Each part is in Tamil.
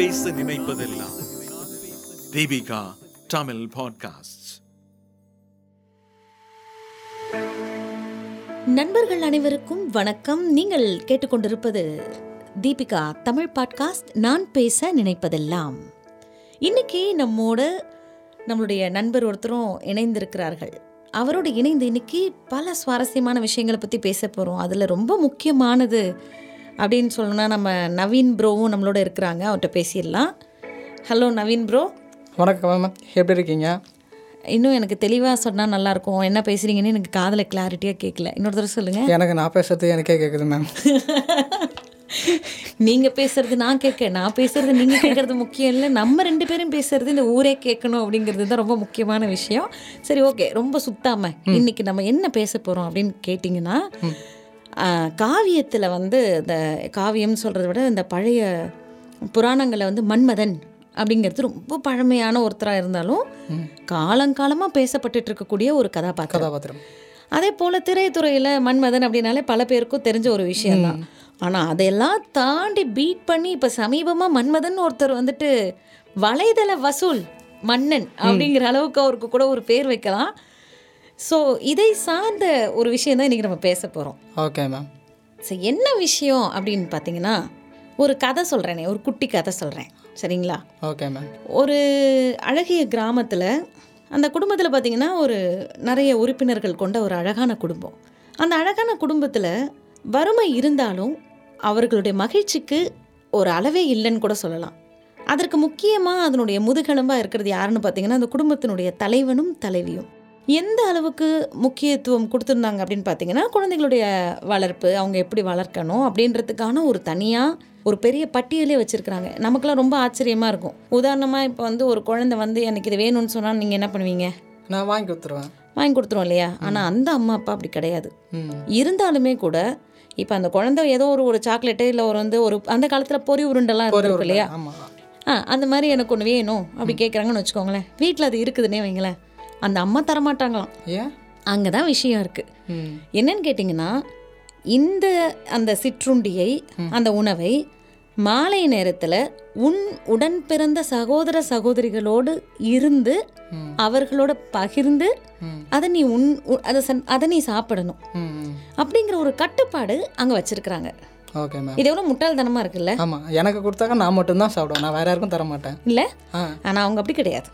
பேச நினைப்பதெல்லாம் தீபிகா தமிழ் பாட்காஸ்ட். நண்பர்கள் அனைவருக்கும் வணக்கம். நீங்கள் கேட்டுக்கொண்டிருப்பது தீபிகா தமிழ் பாட்காஸ்ட், நான் பேச நினைப்பதெல்லாம். இன்னைக்கு நம்மளுடைய நண்பர் ஒருத்தரும் இணைந்திருக்கிறார்கள். அவரோடு இணைந்து இன்னைக்கு பல சுவாரஸ்யமான விஷயங்களை பற்றி பேச போகிறோம். அதில் ரொம்ப முக்கியமானது அப்படின்னு சொல்லணும்னா நம்ம நவீன் ப்ரோவும் நம்மளோட இருக்கிறாங்க, அவர்கிட்ட பேசிடலாம். Hello Naveen bro. வணக்கம், எப்படி இருக்கீங்க? இன்னும் எனக்கு தெளிவாக சொன்னால் நல்லாயிருக்கும். என்ன பேசுகிறீங்கன்னு எனக்கு காதில் கிளாரிட்டியாக கேட்கல, இன்னொரு தடவை சொல்லுங்கள். எனக்கு நான் பேசுறது எனக்கே கேட்குது மேம். நீங்கள் பேசுறது நான் கேட்க, நான் பேசுறது நீங்கள் கேட்குறது முக்கியம் இல்லை, நம்ம ரெண்டு பேரும் பேசுறது இந்த ஊரே கேட்கணும் அப்படிங்கிறது தான் ரொம்ப முக்கியமான விஷயம். சரி, ஓகே, ரொம்ப சுத்தாமல் இன்றைக்கி நம்ம என்ன பேச போகிறோம் அப்படின்னு கேட்டிங்கன்னா, காவியத்தில் இந்த காவியம்னு சொல்கிறத விட இந்த பழைய புராணங்களை மன்மதன் அப்படிங்கிறது ரொம்ப பழமையான ஒருத்தராக இருந்தாலும் காலங்காலமாக பேசப்பட்டுட்டு இருக்கக்கூடிய ஒரு கதாபாத்திரம். அதே போல் திரைத்துறையில் மன்மதன் அப்படின்னாலே பல பேருக்கும் தெரிஞ்ச ஒரு விஷயந்தான். ஆனால் அதையெல்லாம் தாண்டி பீட் பண்ணி இப்போ சமீபமாக மன்மதன் ஒருத்தர் வலைதள வசூல் மன்னன் அப்படிங்கிற அளவுக்கு அவருக்கு கூட ஒரு பேர் வைக்கலாம். ஸோ இதை சார்ந்த ஒரு விஷயம் தான் இன்றைக்கி நம்ம பேச போகிறோம். Okay ma'am. ஸோ என்ன விஷயம் அப்படின்னு பார்த்தீங்கன்னா, ஒரு கதை சொல்கிறேனே, ஒரு குட்டி கதை சொல்கிறேன், சரிங்களா? Okay ma'am. ஒரு அழகிய கிராமத்தில், அந்த குடும்பத்தில் பார்த்திங்கன்னா ஒரு நிறைய உறுப்பினர்கள் கொண்ட ஒரு அழகான குடும்பம். அந்த அழகான குடும்பத்தில் வறுமை இருந்தாலும் அவர்களுடைய மகிழ்ச்சிக்கு ஒரு அளவே இல்லைன்னு கூட சொல்லலாம். அதற்கு முக்கியமாக அதனுடைய முதுகெலும்பாக இருக்கிறது யாருன்னு பார்த்திங்கன்னா, அந்த குடும்பத்தினுடைய தலைவனும் தலைவியும். எந்த அளவுக்கு முக்கியத்துவம் கொடுத்துருந்தாங்க அப்படின்னு பார்த்திங்கன்னா, குழந்தைகளுடைய வளர்ப்பு, அவங்க எப்படி வளர்க்கணும் அப்படின்றதுக்கான ஒரு தனியாக ஒரு பெரிய பட்டியலே வச்சுருக்கிறாங்க. நமக்குலாம் ரொம்ப ஆச்சரியமாக இருக்கும். உதாரணமாக இப்போ ஒரு குழந்தை எனக்கு இது வேணும்னு சொன்னால் நீங்கள் என்ன பண்ணுவீங்க? நான் வாங்கி கொடுத்துருவோம் இல்லையா? ஆனால் அந்த அம்மா அப்பா அப்படி கிடையாது. இருந்தாலுமே கூட இப்போ அந்த குழந்தை ஏதோ ஒரு சாக்லேட்டு இல்லை ஒரு அந்த காலத்தில் பொறி உருண்டெல்லாம் இருக்கும் இல்லையா? அந்த மாதிரி எனக்கு ஒன்று வேணும் அப்படி கேட்குறாங்கன்னு வச்சுக்கோங்களேன். வீட்டில் அது இருக்குதுன்னே வைங்களேன், அந்த அம்மா தரமாட்டாங்களாம். ஏன்? அங்கே தான் விஷயம் இருக்குது. என்னன்னு கேட்டிங்கன்னா, அந்த சிற்றுண்டியை, அந்த உணவை மாலை நேரத்தில் உடன் பிறந்த சகோதர சகோதரிகளோடு இருந்து அவர்களோட பகிர்ந்து அதை நீ சாப்பிடணும் அப்படிங்கிற ஒரு கட்டுப்பாடு அங்கே வச்சிருக்கிறாங்க. Okay ma'am. இது எவ்வளோ முட்டாள்தனமாக இருக்குல்ல? ஆமாம். எனக்கு கொடுத்தாக்க நான் மட்டும்தான் சாப்பிடுவேன், நான் வேற யாருக்கும் தர மாட்டேன் இல்லை. ஆனால் அவங்க அப்படி கிடையாது.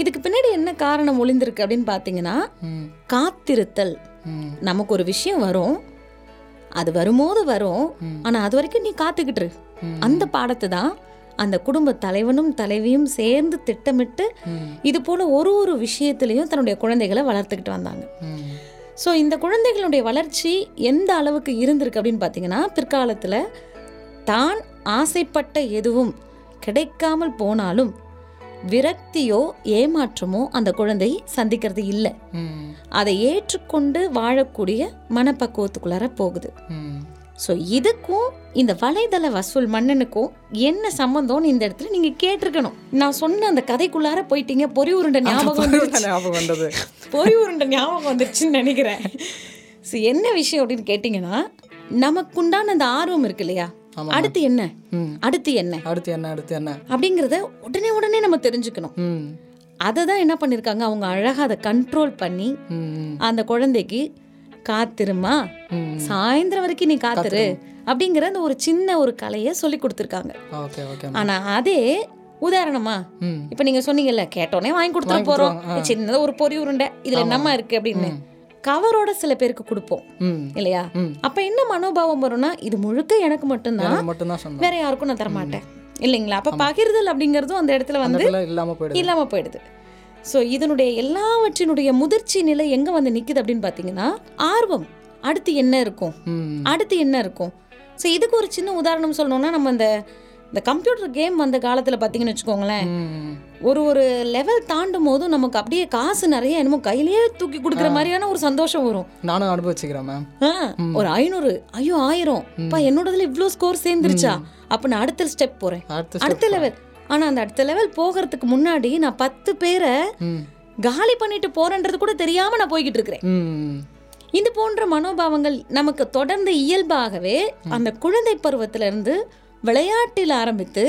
இதுக்கு பின்னாடி என்ன காரணம் ஒளிந்திருக்கு அப்படின்னு பார்த்தீங்கன்னா, காத்திருத்தல். நமக்கு ஒரு விஷயம் வரும், அது வரும்போது வரும், ஆனால் அது வரைக்கும் நீ காத்துக்கிட்டு அந்த பாடத்தை தான் அந்த குடும்ப தலைவனும் தலைவியும் சேர்ந்து திட்டமிட்டு இது போல ஒரு விஷயத்திலையும் தன்னுடைய குழந்தைகளை வளர்த்துக்கிட்டு வந்தாங்க. ஸோ இந்த குழந்தைகளுடைய வளர்ச்சி எந்த அளவுக்கு இருந்திருக்கு அப்படின்னு பார்த்தீங்கன்னா, பிற்காலத்தில் தான் ஆசைப்பட்ட எதுவும் கிடைக்காமல் போனாலும் விரக்தியோ ஏமாற்றமோ அந்த குழந்தை சந்திக்கிறது இல்லை. அதை ஏற்றுக்கொண்டு வாழக்கூடிய மனப்பக்குவத்துக்குள்ளார போகுது. ஸோ இதுக்கும் இந்த வலைதள வசூல் மன்னனுக்கும் என்ன சம்பந்தம்னு இந்த இடத்துல நீங்க கேட்டிருக்கணும். நான் சொன்ன அந்த கதைக்குள்ளார போயிட்டீங்க. பொறி உருண்டை ஞாபகம் வந்துருச்சுன்னு நினைக்கிறேன். ஸோ என்ன விஷயம் அப்படின்னு கேட்டீங்கன்னா, நமக்குண்டான அந்த ஆர்வம் இருக்கு இல்லையா, அடுத்து என்ன அப்படிங்கறத உடனே நம்ம தெரிஞ்சுக்கணும். அததான் என்ன பண்ணிருக்காங்க, அவங்க அழகா அதை கண்ட்ரோல் பண்ணி அந்த குழந்தைக்கு காத்திருமா, சாயந்தரம் வரைக்கும் நீ காத்துரு அப்படிங்கிற அந்த ஒரு சின்ன ஒரு கலைய சொல்லி கொடுத்துருக்காங்க. ஆனா அதே உதாரணமா இப்ப நீங்க சொன்னீங்கல்ல, கேட்டோன்னே வாங்கி கொடுத்துட போறோம், சின்னதா ஒரு பொறி உருண்டை, இதுல என்னமா இருக்கு அப்படின்னு கவரோட சில பேருக்கு கொடுப்போம் இல்லையா? அப்ப என்ன மனோபாவம் வரும்னா, இது முழுக்க எனக்கு மட்டும்தான், வேற யாருக்கும் நான் தரமாட்டேன் இல்லைங்களா? அப்ப பகிர்தல் அப்படிங்கறதும் அந்த இடத்துல இல்லாம போயிடுது. ஸோ இதனுடைய எல்லாவற்றினுடைய முதிர்ச்சி நிலை எங்க நிக்குது அப்படின்னு பாத்தீங்கன்னா, ஆர்வம். அடுத்து என்ன இருக்கும். ஸோ இதுக்கு ஒரு சின்ன உதாரணம் சொல்லணும்னா, நம்ம இந்த கம்ப்யூட்டர் கேம் அந்த காலத்துல பாத்தீங்கன்னு வச்சுக்கோங்களேன், ஒரு லெவல் தாண்டும் போதும் நமக்கு அப்படியே காசு நிறைய என்னமோ கையிலேயே தூக்கி கொடுக்குற மாதிரியான ஒரு சந்தோஷம் வரும். நானும் அனுபவிச்சுக்கிறேன் மேம். ஒரு 500, ஐயோ 1000, என்னோடதுல இவ்வளோ ஸ்கோர் சேர்ந்துருச்சா அப்ப நான் அடுத்த ஸ்டெப் போறேன், அடுத்த லெவல். ஆனா அந்த அடுத்த லெவல் போகிறதுக்கு முன்னாடி நான் 10 பேரை காலி பண்ணிட்டு போறேன்றது கூட தெரியாம நான் போய்கிட்டு இருக்கிறேன். இது போன்ற மனோபாவங்கள் நமக்கு தொடர்ந்து இயல்பாகவே அந்த குழந்தை பருவத்திலிருந்து விளையாட்டில் ஆரம்பித்து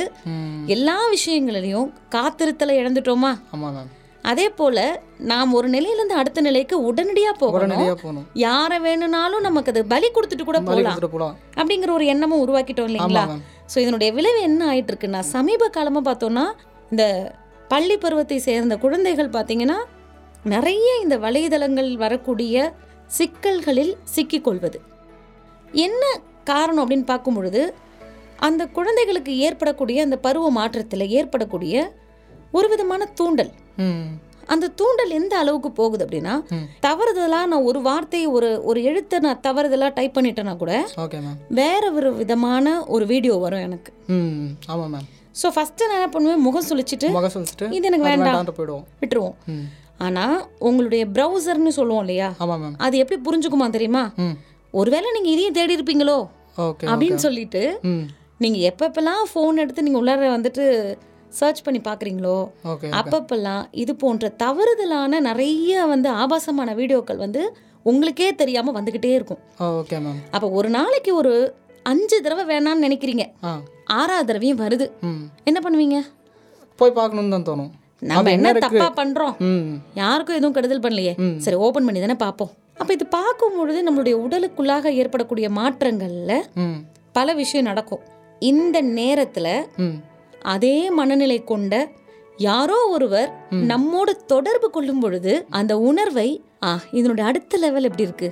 எல்லா விஷயங்களையும் காத்திருத்தலை இழந்துட்டோமா? ஆமாம் மேம். அதே போல நாம் ஒரு நிலையிலிருந்து அடுத்த நிலைக்கு உடனடியா போகணும். யாரை வேணும்னாலும் நமக்கு அது பலி கொடுத்துட்டு கூட போகலாம் அப்படிங்கிற ஒரு எண்ணமும் உருவாக்கிட்டோம் இல்லைங்களா? ஸோ இதனுடைய விளைவு என்ன ஆயிட்டு இருக்குன்னா, சமீப காலமா பார்த்தோம்னா இந்த பள்ளி பருவத்தை சேர்ந்த குழந்தைகள் பார்த்தீங்கன்னா நிறைய இந்த வலைதளங்கள் வரக்கூடிய சிக்கல்களில் சிக்கிக்கொள்வது. என்ன காரணம் அப்படின்னு பார்க்கும் பொழுது, அந்த குழந்தைகளுக்கு ஏற்படக்கூடிய அந்த பருவ மாற்றத்தில் ஏற்படக்கூடிய ஒரு விதமான தூண்டல். அந்த தூண்டல் எந்த அளவுக்கு போகுது அப்படின்னா, தவறுதலா நான் ஒரு வார்த்தையை ஒரு எழுத்தை நான் தவறுதலா டைப் பண்ணிட்டேன்னா கூட வேற ஒரு விதமான ஒரு வீடியோ வரும் எனக்கு. ஆமா மேம். சோ ஃபர்ஸ்ட் நான் என்ன பண்ணுவேன், முகம் சுழிச்சிட்டு இது எனக்கு வேண்டாம் விட்டுருவோம். ஆனா உங்களுடைய பிரவுசர்னு சொல்லுவோம் இல்லையா, அது எப்படி புரிஞ்சுக்குமா தெரியுமா, ஒருவேளை நீங்க இதையும் தேடி இருப்பீங்களோ அப்படின்னு சொல்லிட்டு நீங்க எப்பப்பெல்லாம் போன் எடுத்து நீங்க உள்ளார வந்துட்டு சர்ச் பண்ணி பார்க்குறீங்களோ அப்பப்பெல்லாம் இது போன்ற தவறுதலான நிறைய ஆபாசமான வீடியோக்கள் உங்களுக்கே தெரியாமல் வந்துக்கிட்டே இருக்கும். Okay ma'am. அப்போ ஒரு நாளைக்கு ஒரு 5 தடவை வேணான்னு நினைக்கிறீங்க, 6ஆவது தடவையும் வருது, என்ன பண்ணுவீங்க? போய் பார்க்கணும்னு தான் தோணும். நம்ம என்ன தப்பாக பண்ணுறோம், யாருக்கும் எதுவும் கெடுதல் பண்ணலையே, சரி ஓப்பன் பண்ணி தானே பார்ப்போம். அப்போ இது பார்க்கும் பொழுது நம்மளுடைய உடலுக்குள்ளாக ஏற்படக்கூடிய மாற்றங்களில் பல விஷயம் நடக்கும். இந்த நேரத்தில் அதே மனநிலை கொண்ட யாரோ ஒருவர் நம்மோடு தொடர்பு கொள்ளும் பொழுது அந்த உணர்வை இதனுடைய அடுத்த லெவல் எப்படி இருக்கு,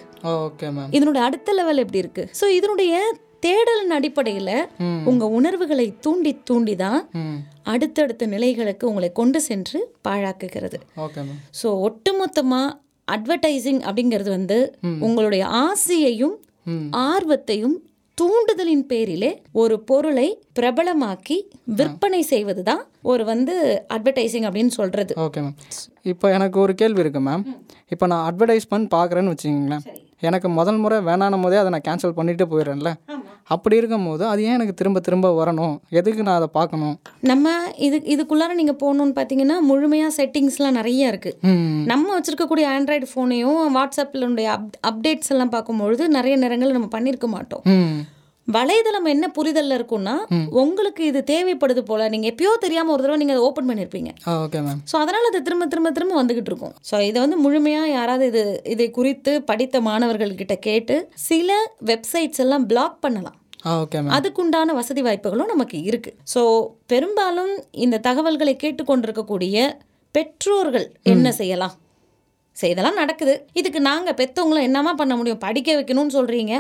சோ இதனுடைய தேடலின் அடிப்படையில உங்க உணர்வுகளை தூண்டிதான் அடுத்தடுத்த நிலைகளுக்கு உங்களை கொண்டு சென்று பாழாக்குகிறது. சோ ஒட்டுமொத்தமா அட்வர்டைசிங் அப்படிங்கிறது உங்களுடைய ஆசையையும் ஆர்வத்தையும் தூண்டுதலின் பேரிலே ஒரு பொருளை பிரபலமாக்கி விற்பனை செய்வதுதான் ஒரு அட்வர்டைசிங் அப்படின்னு சொல்றது. Okay ma'am. இப்போ எனக்கு ஒரு கேள்வி இருக்கு மேம். இப்போ நான் அட்வர்டைஸ்மெண்ட் பார்க்குறேன்னு வச்சுக்கோங்களேன், எனக்கு முதல் முறை வேணானும் போதே அதை நான் கேன்சல் பண்ணிட்டு போயிடுறேன்ல, அப்படி இருக்கும் போது அது ஏன் எனக்கு திரும்ப திரும்ப வரணும், எதுக்கு நான் அதை பார்க்கணும்? நம்ம இதுக்குள்ளார நீங்கள் போகணுன்னு பார்த்தீங்கன்னா முழுமையாக செட்டிங்ஸ்லாம் நிறையா இருக்குது. நம்ம வச்சுருக்கக்கூடிய ஆண்ட்ராய்டு ஃபோனையும் வாட்ஸ்அப்பில் அப்டேட்ஸ் எல்லாம் பார்க்கும்பொழுது நிறைய நேரங்கள் நம்ம பண்ணியிருக்க மாட்டோம். வலைதளம் என்ன புரிதலில் இருக்குன்னா, உங்களுக்கு இது தேவைப்படுது போல் நீங்கள் எப்பயோ தெரியாமல் ஒரு தடவை நீங்கள் அதை ஓப்பன் பண்ணியிருப்பீங்க. Okay ma'am. ஸோ அதனால் அது திரும்ப வந்துகிட்டு இருக்கும். ஸோ இதை முழுமையாக யாராவது இதை குறித்து படித்த மாணவர்கள்கிட்ட கேட்டு சில வெப்சைட்ஸ் எல்லாம் பிளாக் பண்ணலாம். Okay ma'am. அதுக்குண்டான வசதி வாய்ப்புகளும் நமக்கு இருக்குது. ஸோ பெரும்பாலும் இந்த தகவல்களை கேட்டுக்கொண்டிருக்கக்கூடிய பெற்றோர்கள் என்ன செய்யலாம்? இதெல்லாம் நடக்குது, இதுக்கு நாங்க பெத்தவங்களும் என்னமா பண்ண முடியும்? படிக்க வைக்கணும்னு சொல்றீங்க,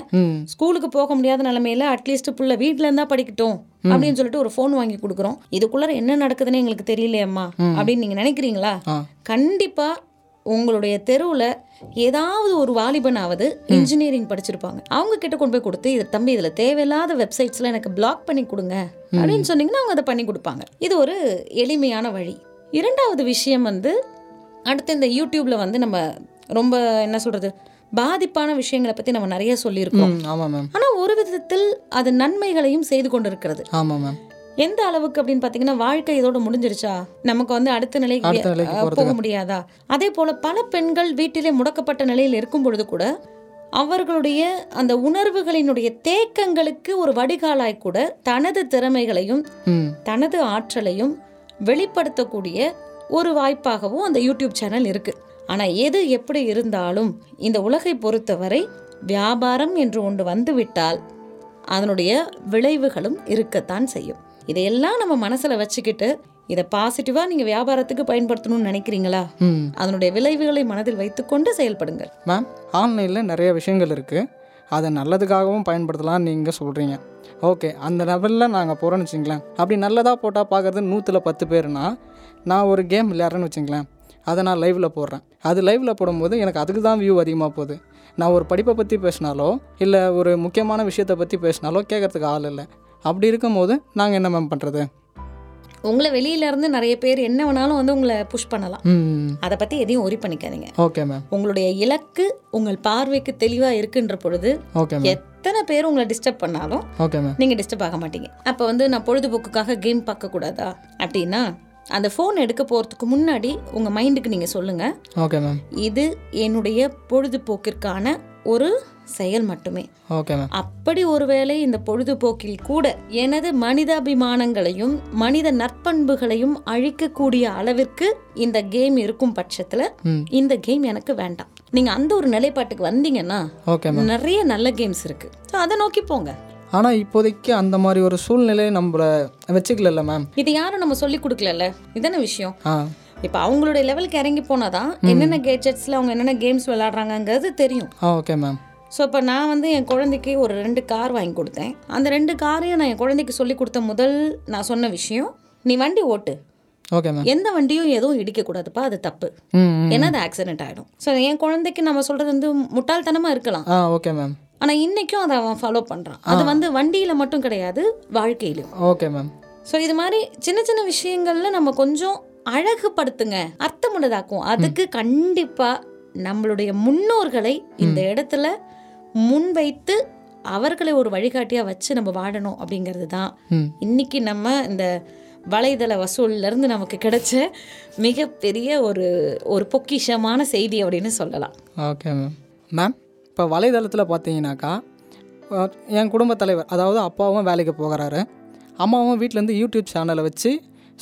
ஸ்கூலுக்கு போக முடியாத நிலைமையில அட்லீஸ்ட் புள்ள வீட்டுல இருந்தா படிக்கட்டும் அப்படின்னு சொல்லிட்டு ஒரு போன் வாங்கி கொடுக்குறோம். இதுக்குள்ளார என்ன நடக்குதுன்னு எங்களுக்கு தெரியலையம்மா அப்படின்னு நீங்க நினைக்கிறீங்களா? கண்டிப்பா உங்களுடைய தெருவுல ஏதாவது ஒரு வாலிபனாவது இன்ஜினியரிங் படிச்சிருப்பாங்க, அவங்க கிட்ட கொண்டு போய் கொடுத்து இது தம்பி இதுல தேவையில்லாத வெப்சைட்ஸ்ல எனக்கு பிளாக் பண்ணி கொடுங்க அப்படின்னு சொன்னீங்கன்னா அவங்க அதை பண்ணி கொடுப்பாங்க. இது ஒரு எளிமையான வழி. இரண்டாவது விஷயம் அடுத்து இந்த யூடியூப்ல நம்ம ரொம்ப என்ன சொல்றது, பாதிப்பான விஷயங்களை பத்தி நம்ம நிறைய சொல்லியிருக்கோம். ஆனா ஒரு விதத்தில் அது நன்மைகளையும் செய்து கொண்டிருக்கிறது. எந்த அளவுக்கு அப்படின்னு பாத்தீங்கன்னா, வாழ்க்கை இதோட முடிஞ்சிருச்சா, நமக்கு அடுத்த நிலைக்கு போக முடியாதா? அதே போல பல பெண்கள் வீட்டிலே முடக்கப்பட்ட நிலையில் இருக்கும் பொழுது கூட அவர்களுடைய அந்த உணர்வுகளினுடைய தேக்கங்களுக்கு ஒரு வடிகாலாய் கூட தனது திறமைகளையும் தனது ஆற்றலையும் வெளிப்படுத்தக்கூடிய ஒரு வாய்ப்பாகவும் அந்த யூடியூப் சேனல் இருக்குது. ஆனால் எது எப்படி இருந்தாலும் இந்த உலகை பொறுத்தவரை வியாபாரம் என்று ஒன்று வந்துவிட்டால் அதனுடைய விளைவுகளும் இருக்கத்தான் செய்யும். இதையெல்லாம் நம்ம மனசில் வச்சுக்கிட்டு இதை பாசிட்டிவாக நீங்கள் வியாபாரத்துக்கு பயன்படுத்தணும்னு நினைக்கிறீங்களா? அதனுடைய விளைவுகளை மனதில் வைத்துக்கொண்டு செயல்படுங்கள். மேம், ஆன்லைனில் நிறைய விஷயங்கள் இருக்குது, அதை நல்லதுக்காகவும் பயன்படுத்தலாம்னு நீங்கள் சொல்கிறீங்க. ஓகே, அந்த லெவலில் நாங்கள் போகிறோன்னு வச்சுங்களேன், அப்படி நல்லதாக போட்டால் பார்க்குறது 100ல் 10 பேருனா, நான் ஒரு கேம் விளையாடுறேன்னு வச்சுங்களேன், அதை நான் லைவில் போடுறேன். அது லைவில் போடும்போது எனக்கு அதுக்கு தான் வியூ அதிகமாக போகுது. நான் ஒரு படிப்பை பற்றி பேசினாலோ இல்லை ஒரு முக்கியமான விஷயத்தை பற்றி பேசினாலோ கேட்குறதுக்கு ஆள் இல்லை. அப்படி இருக்கும்போது நாங்கள் என்ன மேம் பண்ணுறது? உங்களை வெளியிலேருந்து நிறைய பேர் என்ன வேணாலும் உங்களை புஷ் பண்ணலாம், அதை பற்றி எதையும் ஒரி பண்ணிக்காதீங்க. Okay ma'am. உங்களுடைய இலக்கு உங்கள் பார்வைக்கு தெளிவாக இருக்குன்ற பொழுது ஓகே மேம், எத்தனை பேர் உங்களை டிஸ்டர்ப் பண்ணாலும் ஓகே மேம் நீங்கள் டிஸ்டர்ப் ஆக மாட்டீங்க. அப்போ நான் பொழுதுபோக்குக்காக கேம் பார்க்கக்கூடாதா அப்படின்னா, அந்த ஃபோன் எடுக்க போகிறதுக்கு முன்னாடி உங்கள் மைண்டுக்கு நீங்கள் சொல்லுங்கள், ஓகே மேம் இது என்னுடைய பொழுதுபோக்கிற்கான ஒரு செயல் மட்டுமே. அப்படி ஒருவேளை இந்த பொழுதுபோக்கில் கூட எனது மனிதாபிமானங்களையும் மனித நற்பண்புகளையும் அழிக்கக்கூடிய அளவிற்கு இந்த கேம் இருக்கும் பட்சத்துல இந்த கேம் எனக்கு வேண்டாம். நீங்க அந்த ஒரு நிலைப்பாட்டுக்கு வந்தீங்கன்னா நிறைய நல்ல கேம்ஸ் இருக்கு, அதை நோக்கி போங்க. ஆனால் இப்போதைக்கு அந்த மாதிரி ஒரு சூழ்நிலையை நம்மளை வச்சுக்கல மேம். இது யாரும் நம்ம சொல்லி கொடுக்கல, இதான விஷயம். இப்போ அவங்களுடைய லெவலுக்கு இறங்கி போனாதான் என்னென்ன கேட்ஜெட்ஸில் அவங்க என்னென்ன கேம்ஸ் விளையாடுறாங்கங்கிறது தெரியும். Okay ma'am. ஸோ இப்போ நான் வந்து என் குழந்தைக்கு ஒரு 2 கார் வாங்கி கொடுத்தேன். அந்த 2 காரையும் நான் என் குழந்தைக்கு சொல்லி கொடுத்த முதல் நான் சொன்ன விஷயம், நீ வண்டி ஓட்டு, ஓகே மேம், எந்த வண்டியும் எதுவும் இடிக்கக்கூடாதுப்பா, அது தப்பு, ஏன்னா அது ஆக்சிடென்ட் ஆகிடும். ஸோ என் குழந்தைக்கு நம்ம சொல்கிறது வந்து முட்டாள்தனமாக இருக்கலாம், ஓகே மேம், ஆனால் இன்றைக்கும் அதை அவன் ஃபாலோ பண்ணுறான். அது வந்து வண்டியில் மட்டும் கிடையாது, வாழ்க்கையிலும். Okay ma'am. ஸோ இது மாதிரி சின்ன சின்ன விஷயங்களில் நம்ம கொஞ்சம் அழகுபடுத்துங்க, அர்த்தமுள்ளதாக்கும். அதுக்கு கண்டிப்பா நம்மளுடைய முன்னோர்களை இந்த இடத்துல முன்வைத்து அவர்களை ஒரு வழிகாட்டியா வச்சு நம்ம வாழணும் அப்படிங்கிறது தான் இன்னைக்கு நம்ம இந்த வலைதள வசூல்ல இருந்து நமக்கு கிடைச்ச மிகப்பெரிய ஒரு பொக்கிஷமான செய்தி அப்படின்னு சொல்லலாம். Okay ma'am. மேம், இப்போ வலைதளத்தில் பார்த்தீங்கன்னாக்கா என் குடும்ப தலைவர், அதாவது அப்பாவும் வேலைக்கு போகிறாரு, அம்மாவும் வீட்டிலேருந்து யூடியூப் சேனலை வச்சு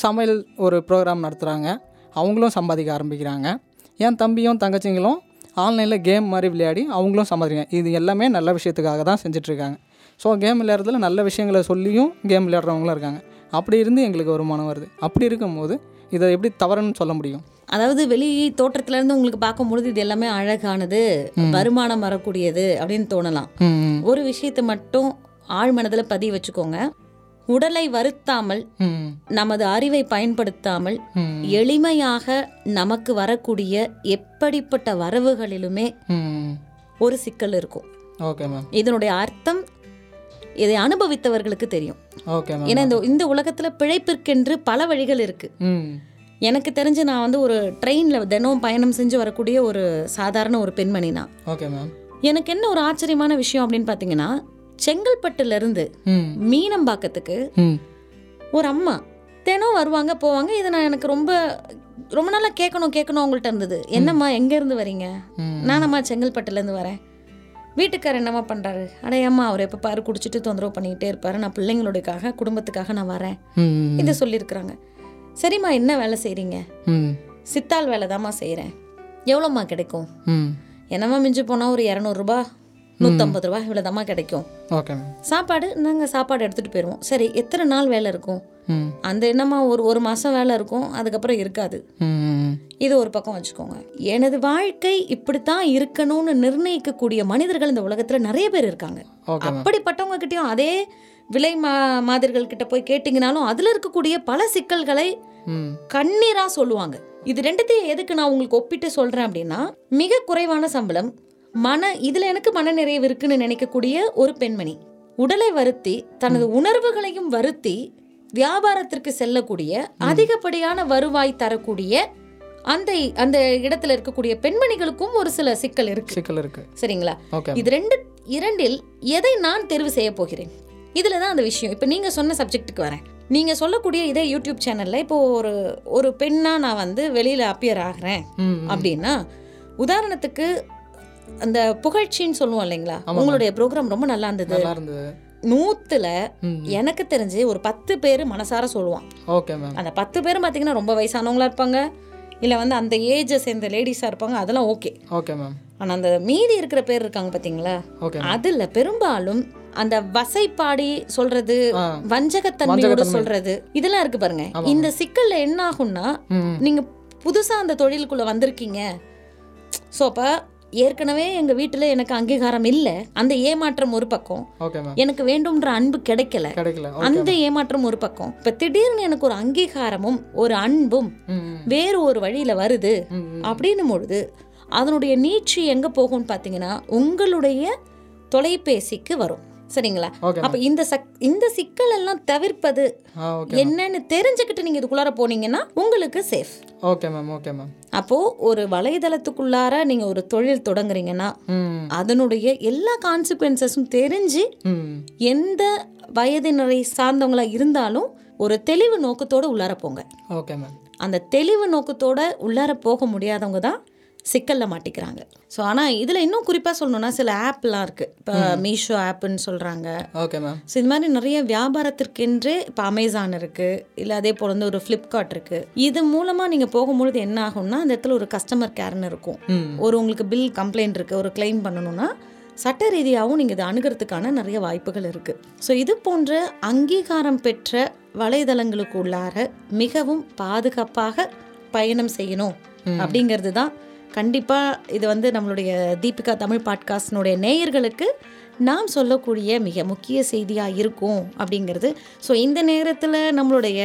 சமையல் ஒரு ப்ரோக்ராம் நடத்துகிறாங்க, அவங்களும் சம்பாதிக்க ஆரம்பிக்கிறாங்க. என் தம்பியும் தங்கச்சிங்களும் ஆன்லைனில் கேம் மாதிரி விளையாடி அவங்களும் சம்பாதிக்கிறாங்க. இது எல்லாமே நல்ல விஷயத்துக்காக தான் செஞ்சிட்ருக்காங்க. ஸோ கேம் விளையாடுறதுல நல்ல விஷயங்களை சொல்லியும் கேம் விளையாடுறவங்களும் இருக்காங்க. அப்படி இருந்து எங்களுக்கு வருமானம் வருது. அப்படி இருக்கும்போது இதை எப்படி தவறுன்னு சொல்ல முடியும்? அதாவது வெளி தோற்றத்திலேருந்து உங்களுக்கு பார்க்கும்பொழுது இது எல்லாமே அழகானது, வருமானம் வரக்கூடியது அப்படின்னு தோணலாம். ஒரு விஷயத்தை மட்டும் ஆழ்மனதில் பதிய வச்சுக்கோங்க, உடலை வருத்தாமல் நமது அறிவை பயன்படுத்தாமல் எளிமையாக நமக்கு வரக்கூடிய எப்படிப்பட்ட வரவுகளிலுமே ஒரு சிக்கல் இருக்கும். Okay ma'am. இதனுடைய அர்த்தம் இதை அனுபவித்தவர்களுக்கு தெரியும். Okay ma'am. ஏன்னா இந்த உலகத்துல பிழைப்பிற்கென்று பல வழிகள் இருக்கு. எனக்கு தெரிஞ்சு நான் வந்து ஒரு ட்ரெயின்ல தினமும் பயணம் செஞ்சு வரக்கூடிய ஒரு சாதாரண ஒரு பெண்மணி தான். Okay ma'am. எனக்கு என்ன ஒரு ஆச்சரியமான விஷயம் அப்படின்னு பாத்தீங்கன்னா, செங்கல்பட்டுல இருந்து மீனம்பாக்கத்துக்கு ஒரு அம்மா தினம் வருவாங்க போவாங்க. இதை நான் எனக்கு ரொம்ப ரொம்ப நாளா கேட்கணும் அவங்கள்ட்ட இருந்தது. என்னம்மா எங்க இருந்து வரீங்க? நானம்மா செங்கல்பட்டுல இருந்து வரேன். வீட்டுக்காரர் என்னம்மா பண்றாரு? அடையம்மா அவர் எப்ப பாரு குடிச்சிட்டு தொந்தரவு பண்ணிக்கிட்டே இருப்பாரு, நான் பிள்ளைங்களுடைய குடும்பத்துக்காக நான் வரேன் இதை சொல்லியிருக்கிறாங்க. சரிம்மா என்ன வேலை செய்றீங்க? சித்தாள் வேலைதாம்மா செய்யறேன். எவ்வளோம்மா கிடைக்கும்? என்னம்மா மிஞ்சு போனா ஒரு 200 ரூபா 150 ரூபாய் இவ்வளவுதான் கிடைக்கும். சாப்பாடு நாங்க சாப்பாடு எடுத்துட்டு போயிருவோம். சரி, எத்தனை நாள் வேலை இருக்கும்? அந்த என்னமா ஒரு மாசம் வேலை இருக்கும், அதுக்கப்புறம் இருக்காது. இது ஒரு பக்கம் வச்சுக்கோங்க. எனது வாழ்க்கை இப்படித்தான் இருக்கணும்னு நிர்ணயிக்கக்கூடிய மனிதர்கள் இந்த உலகத்துல நிறைய பேர் இருக்காங்க. அப்படிப்பட்டவங்க கிட்டயும் அதே விலை மாதிரிகள் கிட்ட போய் கேட்டீங்கன்னாலும் அதுல இருக்கக்கூடிய பல சிக்கல்களை கண்ணீரா சொல்லுவாங்க. இது ரெண்டுத்தையும் எதுக்கு நான் உங்களுக்கு ஒப்பிட்டு சொல்றேன் அப்படின்னா, மிக குறைவான சம்பளம், இதுல எனக்கு மன நிறைவு இருக்குன்னு நினைக்கக்கூடிய ஒரு பெண்மணி உடலை வருத்தி தனது உணர்வுகளையும் வருத்தி வியாபாரத்திற்கு செல்லக்கூடிய அதிகப்படியான வருவாய் தரக்கூடிய அந்த இடத்துல இருக்கக்கூடிய பெண்மணிகளுக்கும் ஒரு சில சிக்கல் இருக்கு. சரிங்களா? இது இரண்டில் எதை நான் தேர்வு செய்ய போகிறேன்? இதுலதான் அந்த விஷயம். இப்ப நீங்க சொன்ன சப்ஜெக்டுக்கு வரேன். நீங்க சொல்லக்கூடிய இதே யூடியூப் சேனல்ல இப்போ ஒரு பெண்ணா நான் வந்து வெளியில அப்பியர் ஆகிறேன் அப்படின்னா, உதாரணத்துக்கு அந்த புகழ்ச்சின்னு சொல்லுவோம் இல்லைங்களா, உங்களுடைய ப்ரோக்ராம் ரொம்ப நல்லா இருந்தது. 100ல எனக்கு தெரிஞ்சு ஒரு 10 பேர் மனசார சொல்லுவான். அந்த 10 பேரும் பாத்தீங்கன்னா ரொம்ப வயசானவங்களா இருப்பாங்க, இல்ல வந்து அந்த ஏஜ் சேர்ந்த லேடிஸா இருப்பாங்க. அதெல்லாம் ஓகே. ஆனா அந்த மீதி இருக்கிற பேர் இருக்காங்க பாத்தீங்களா, அதுல பெரும்பாலும் அந்த வசைப்பாடி சொல்றது, வஞ்சகத்தன்மையோட சொல்றது, இதெல்லாம் இருக்கு பாருங்க. இந்த சிக்கல்ல என்ன ஆகும்னா, நீங்க புதுசா அந்த தொழிலுக்குள்ள வந்திருக்கீங்க. சோ அப்ப ஏற்கனவே எங்க வீட்டுல எனக்கு அங்கீகாரம் இல்ல, அந்த ஏமாற்றம் ஒரு பக்கம். எனக்கு வேண்டும்ன்ற அன்பு கிடைக்கல, அந்த ஏமாற்றம் ஒரு பக்கம். இப்ப திடீர்னு எனக்கு ஒரு அங்கீகாரமும் ஒரு அன்பும் வேறு ஒரு வழியில வருது அப்படின்னும் பொழுது அதனுடைய நீட்சி எங்க போகும்னு பாத்தீங்கன்னா உங்களுடைய தொலைபேசிக்கு வரும். சரிங்களா? அப்ப இந்த சிக்கல் எல்லாம் தவிர்ப்பது என்னன்னு தெரிஞ்சுக்கிட்டு நீங்க இதுக்குள்ளார போனீங்கன்னா உங்களுக்கு safe. Okay ma'am. Okay ma'am. அப்போ ஒரு வலைதளத்துக்குள்ளார நீங்க ஒரு தொழில் தொடங்குறீங்கன்னா அதனுடைய எல்லா கான்சிக்வென்சஸும் தெரிஞ்சு எந்த வயதினரை சார்ந்தவங்களா இருந்தாலும் ஒரு தெளிவு நோக்கத்தோட உள்ளார போங்க. Okay ma'am. அந்த தெளிவு நோக்கத்தோட உள்ளார போக முடியாதவங்க தான் சிக்கலில் மாட்டிக்கிறாங்க. ஸோ ஆனால் இதில் இன்னும் குறிப்பாக சொல்லணும்னா சில ஆப்லாம் இருக்குது. இப்போ மீஷோ ஆப்புன்னு சொல்கிறாங்க. Okay ma'am. ஸோ இது மாதிரி நிறைய வியாபாரத்திற்கென்றே இப்போ அமேசான் இருக்குது, இல்லை அதே போல் வந்து ஒரு ஃப்ளிப்கார்ட் இருக்குது. இது மூலமாக நீங்கள் போகும்பொழுது என்ன ஆகும்னா அந்த இடத்துல ஒரு கஸ்டமர் கேர்னு இருக்கும். ஒரு உங்களுக்கு பில் கம்ப்ளைண்ட் இருக்குது, ஒரு கிளைம் பண்ணணும்னா சட்ட ரீதியாகவும் நீங்கள் இதை அணுகிறதுக்கான நிறைய வாய்ப்புகள் இருக்குது. ஸோ இது போன்ற அங்கீகாரம் பெற்ற வலைதளங்களுக்கு உள்ளார மிகவும் பாதுகாப்பாக பயணம் செய்யணும் அப்படிங்கிறது தான் கண்டிப்பாக இது வந்து நம்மளுடைய தீபிகா தமிழ் பாட்காஸ்டினுடைய நேயர்களுக்கு நாம் சொல்லக்கூடிய மிக முக்கிய செய்தியாக இருக்கும் அப்படிங்கிறது. ஸோ இந்த நேரத்தில் நம்மளுடைய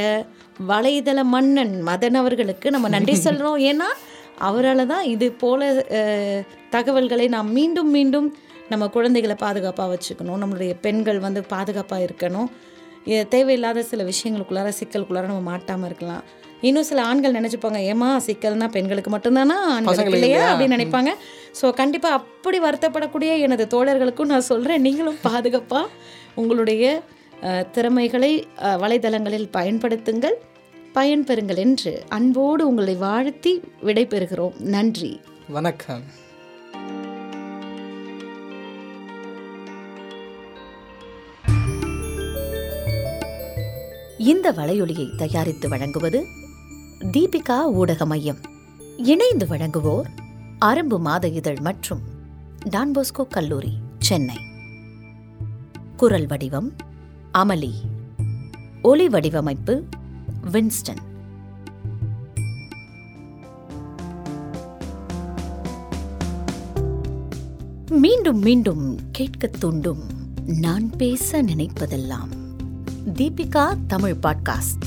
வலைதள மன்னன் மதன் அவர்களுக்கு நம்ம நன்றி சொல்கிறோம். ஏன்னா அவரால் தான் இது போல தகவல்களை நாம் மீண்டும் மீண்டும் நம்ம குழந்தைகளை பாதுகாப்பாக வச்சுக்கணும், நம்மளுடைய பெண்கள் வந்து பாதுகாப்பாக இருக்கணும், தேவையில்லாத சில விஷயங்களுக்குள்ளார சிக்கலுக்குள்ளார நம்ம மாட்டாமல் இருக்கலாம். இன்னும் சில ஆண்கள் நினச்சிப்பாங்க, ஏமா சிக்கல்னா பெண்களுக்கு மட்டும்தானா, ஆண்களுக்கு இல்லையா அப்படின்னு நினைப்பாங்க. ஸோ கண்டிப்பாக அப்படி வருத்தப்படக்கூடிய எனது தோழர்களுக்கும் நான் சொல்கிறேன், நீங்களும் பாதுகாப்பாக உங்களுடைய திறமைகளை வலைதளங்களில் பயன்படுத்துங்கள், பயன்பெறுங்கள் என்று அன்போடு உங்களை வாழ்த்தி விடைபெறுகிறோம். நன்றி, வணக்கம். இந்த வலையொலியை தயாரித்து வழங்குவது தீபிகா ஊடக மையம். இணைந்து வழங்குவோர் அரும்பு மாத இதழ் மற்றும் டான்போஸ்கோ கல்லூரி, சென்னை. குரல் வடிவம் அமளி, ஒலி வடிவமைப்பு வின்ஸ்டன். மீண்டும் மீண்டும் கேட்க தூண்டும் நான் பேச நினைப்பதெல்லாம் தீபிகா தமிழ் பாட்காஸ்ட்.